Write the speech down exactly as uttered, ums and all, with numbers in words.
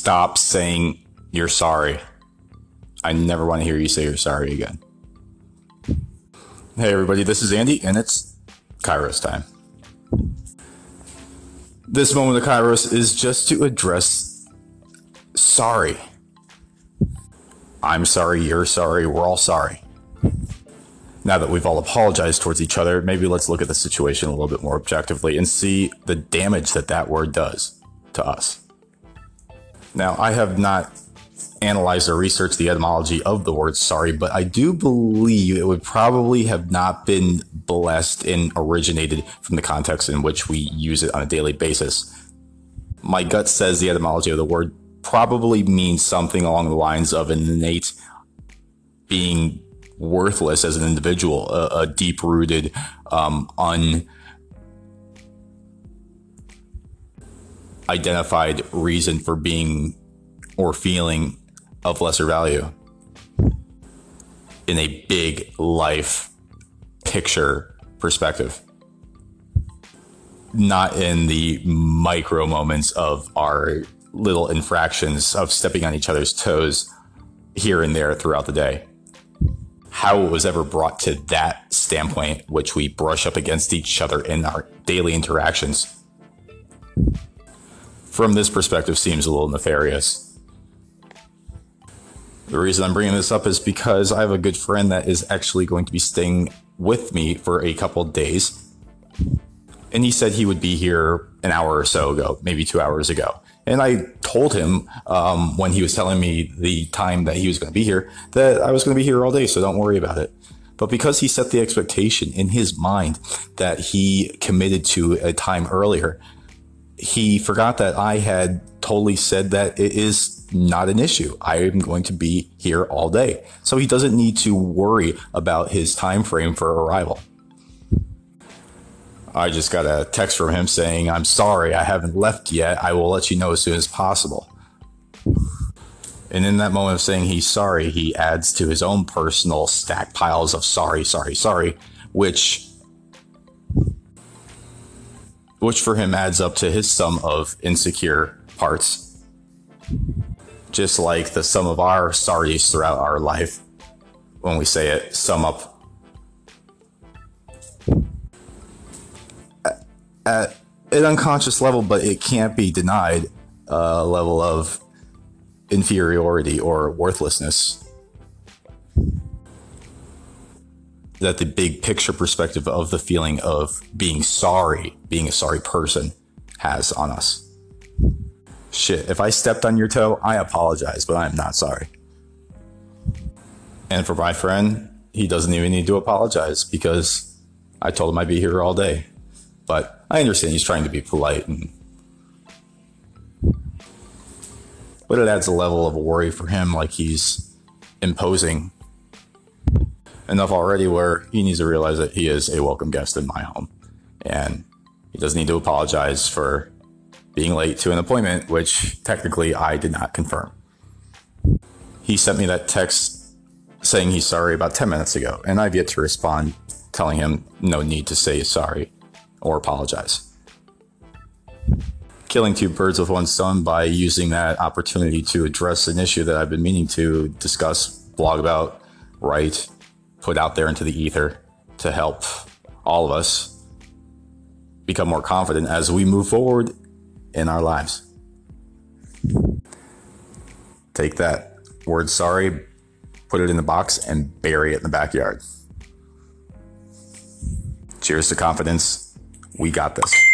stop saying you're sorry. I never want to hear you say you're sorry again. Hey everybody, this is Andy, and it's Kairos time. This moment of Kairos is just to address sorry. I'm sorry, you're sorry, we're all sorry. Now that we've all apologized towards each other, maybe let's look at the situation a little bit more objectively and see the damage that that word does to us. Now, I have not analyzed or researched the etymology of the word sorry, but I do believe it would probably have not been blessed and originated from the context in which we use it on a daily basis. My gut says the etymology of the word probably means something along the lines of an innate being worthless as an individual, a, a deep-rooted, um, unidentified reason for being or feeling of lesser value in a big life picture perspective, not in the micro moments of our little infractions of stepping on each other's toes here and there throughout the day. How it was ever brought to that standpoint, which we brush up against each other in our daily interactions, from this perspective seems a little nefarious. The reason I'm bringing this up is because I have a good friend that is actually going to be staying with me for a couple of days. And he said he would be here an hour or so ago, maybe two hours ago. And I told him um, when he was telling me the time that he was going to be here, that I was going to be here all day, so don't worry about it. But because he set the expectation in his mind that he committed to a time earlier, he forgot that I had totally said that it is not an issue. I am going to be here all day. So he doesn't need to worry about his time frame for arrival. I just got a text from him saying, "I'm sorry, I haven't left yet. I will let you know as soon as possible." And in that moment of saying he's sorry, he adds to his own personal stack piles of sorry, sorry, sorry, which which for him adds up to his sum of insecure parts, just like the sum of our sorries throughout our life. When we say it, sum up. At an unconscious level, but it can't be denied, a uh, level of inferiority or worthlessness that the big picture perspective of the feeling of being sorry, being a sorry person, has on us. Shit, if I stepped on your toe, I apologize, but I'm not sorry. And for my friend, he doesn't even need to apologize because I told him I'd be here all day. But I understand he's trying to be polite, and but it adds a level of worry for him, like he's imposing enough already where he needs to realize that he is a welcome guest in my home. And he doesn't need to apologize for being late to an appointment, which technically I did not confirm. He sent me that text saying he's sorry about ten minutes ago, and I've yet to respond telling him no need to say sorry or apologize. Killing two birds with one stone by using that opportunity to address an issue that I've been meaning to discuss, blog about, write, put out there into the ether to help all of us become more confident as we move forward in our lives. Take that word sorry, put it in the box, and bury it in the backyard. Cheers to confidence. We got this.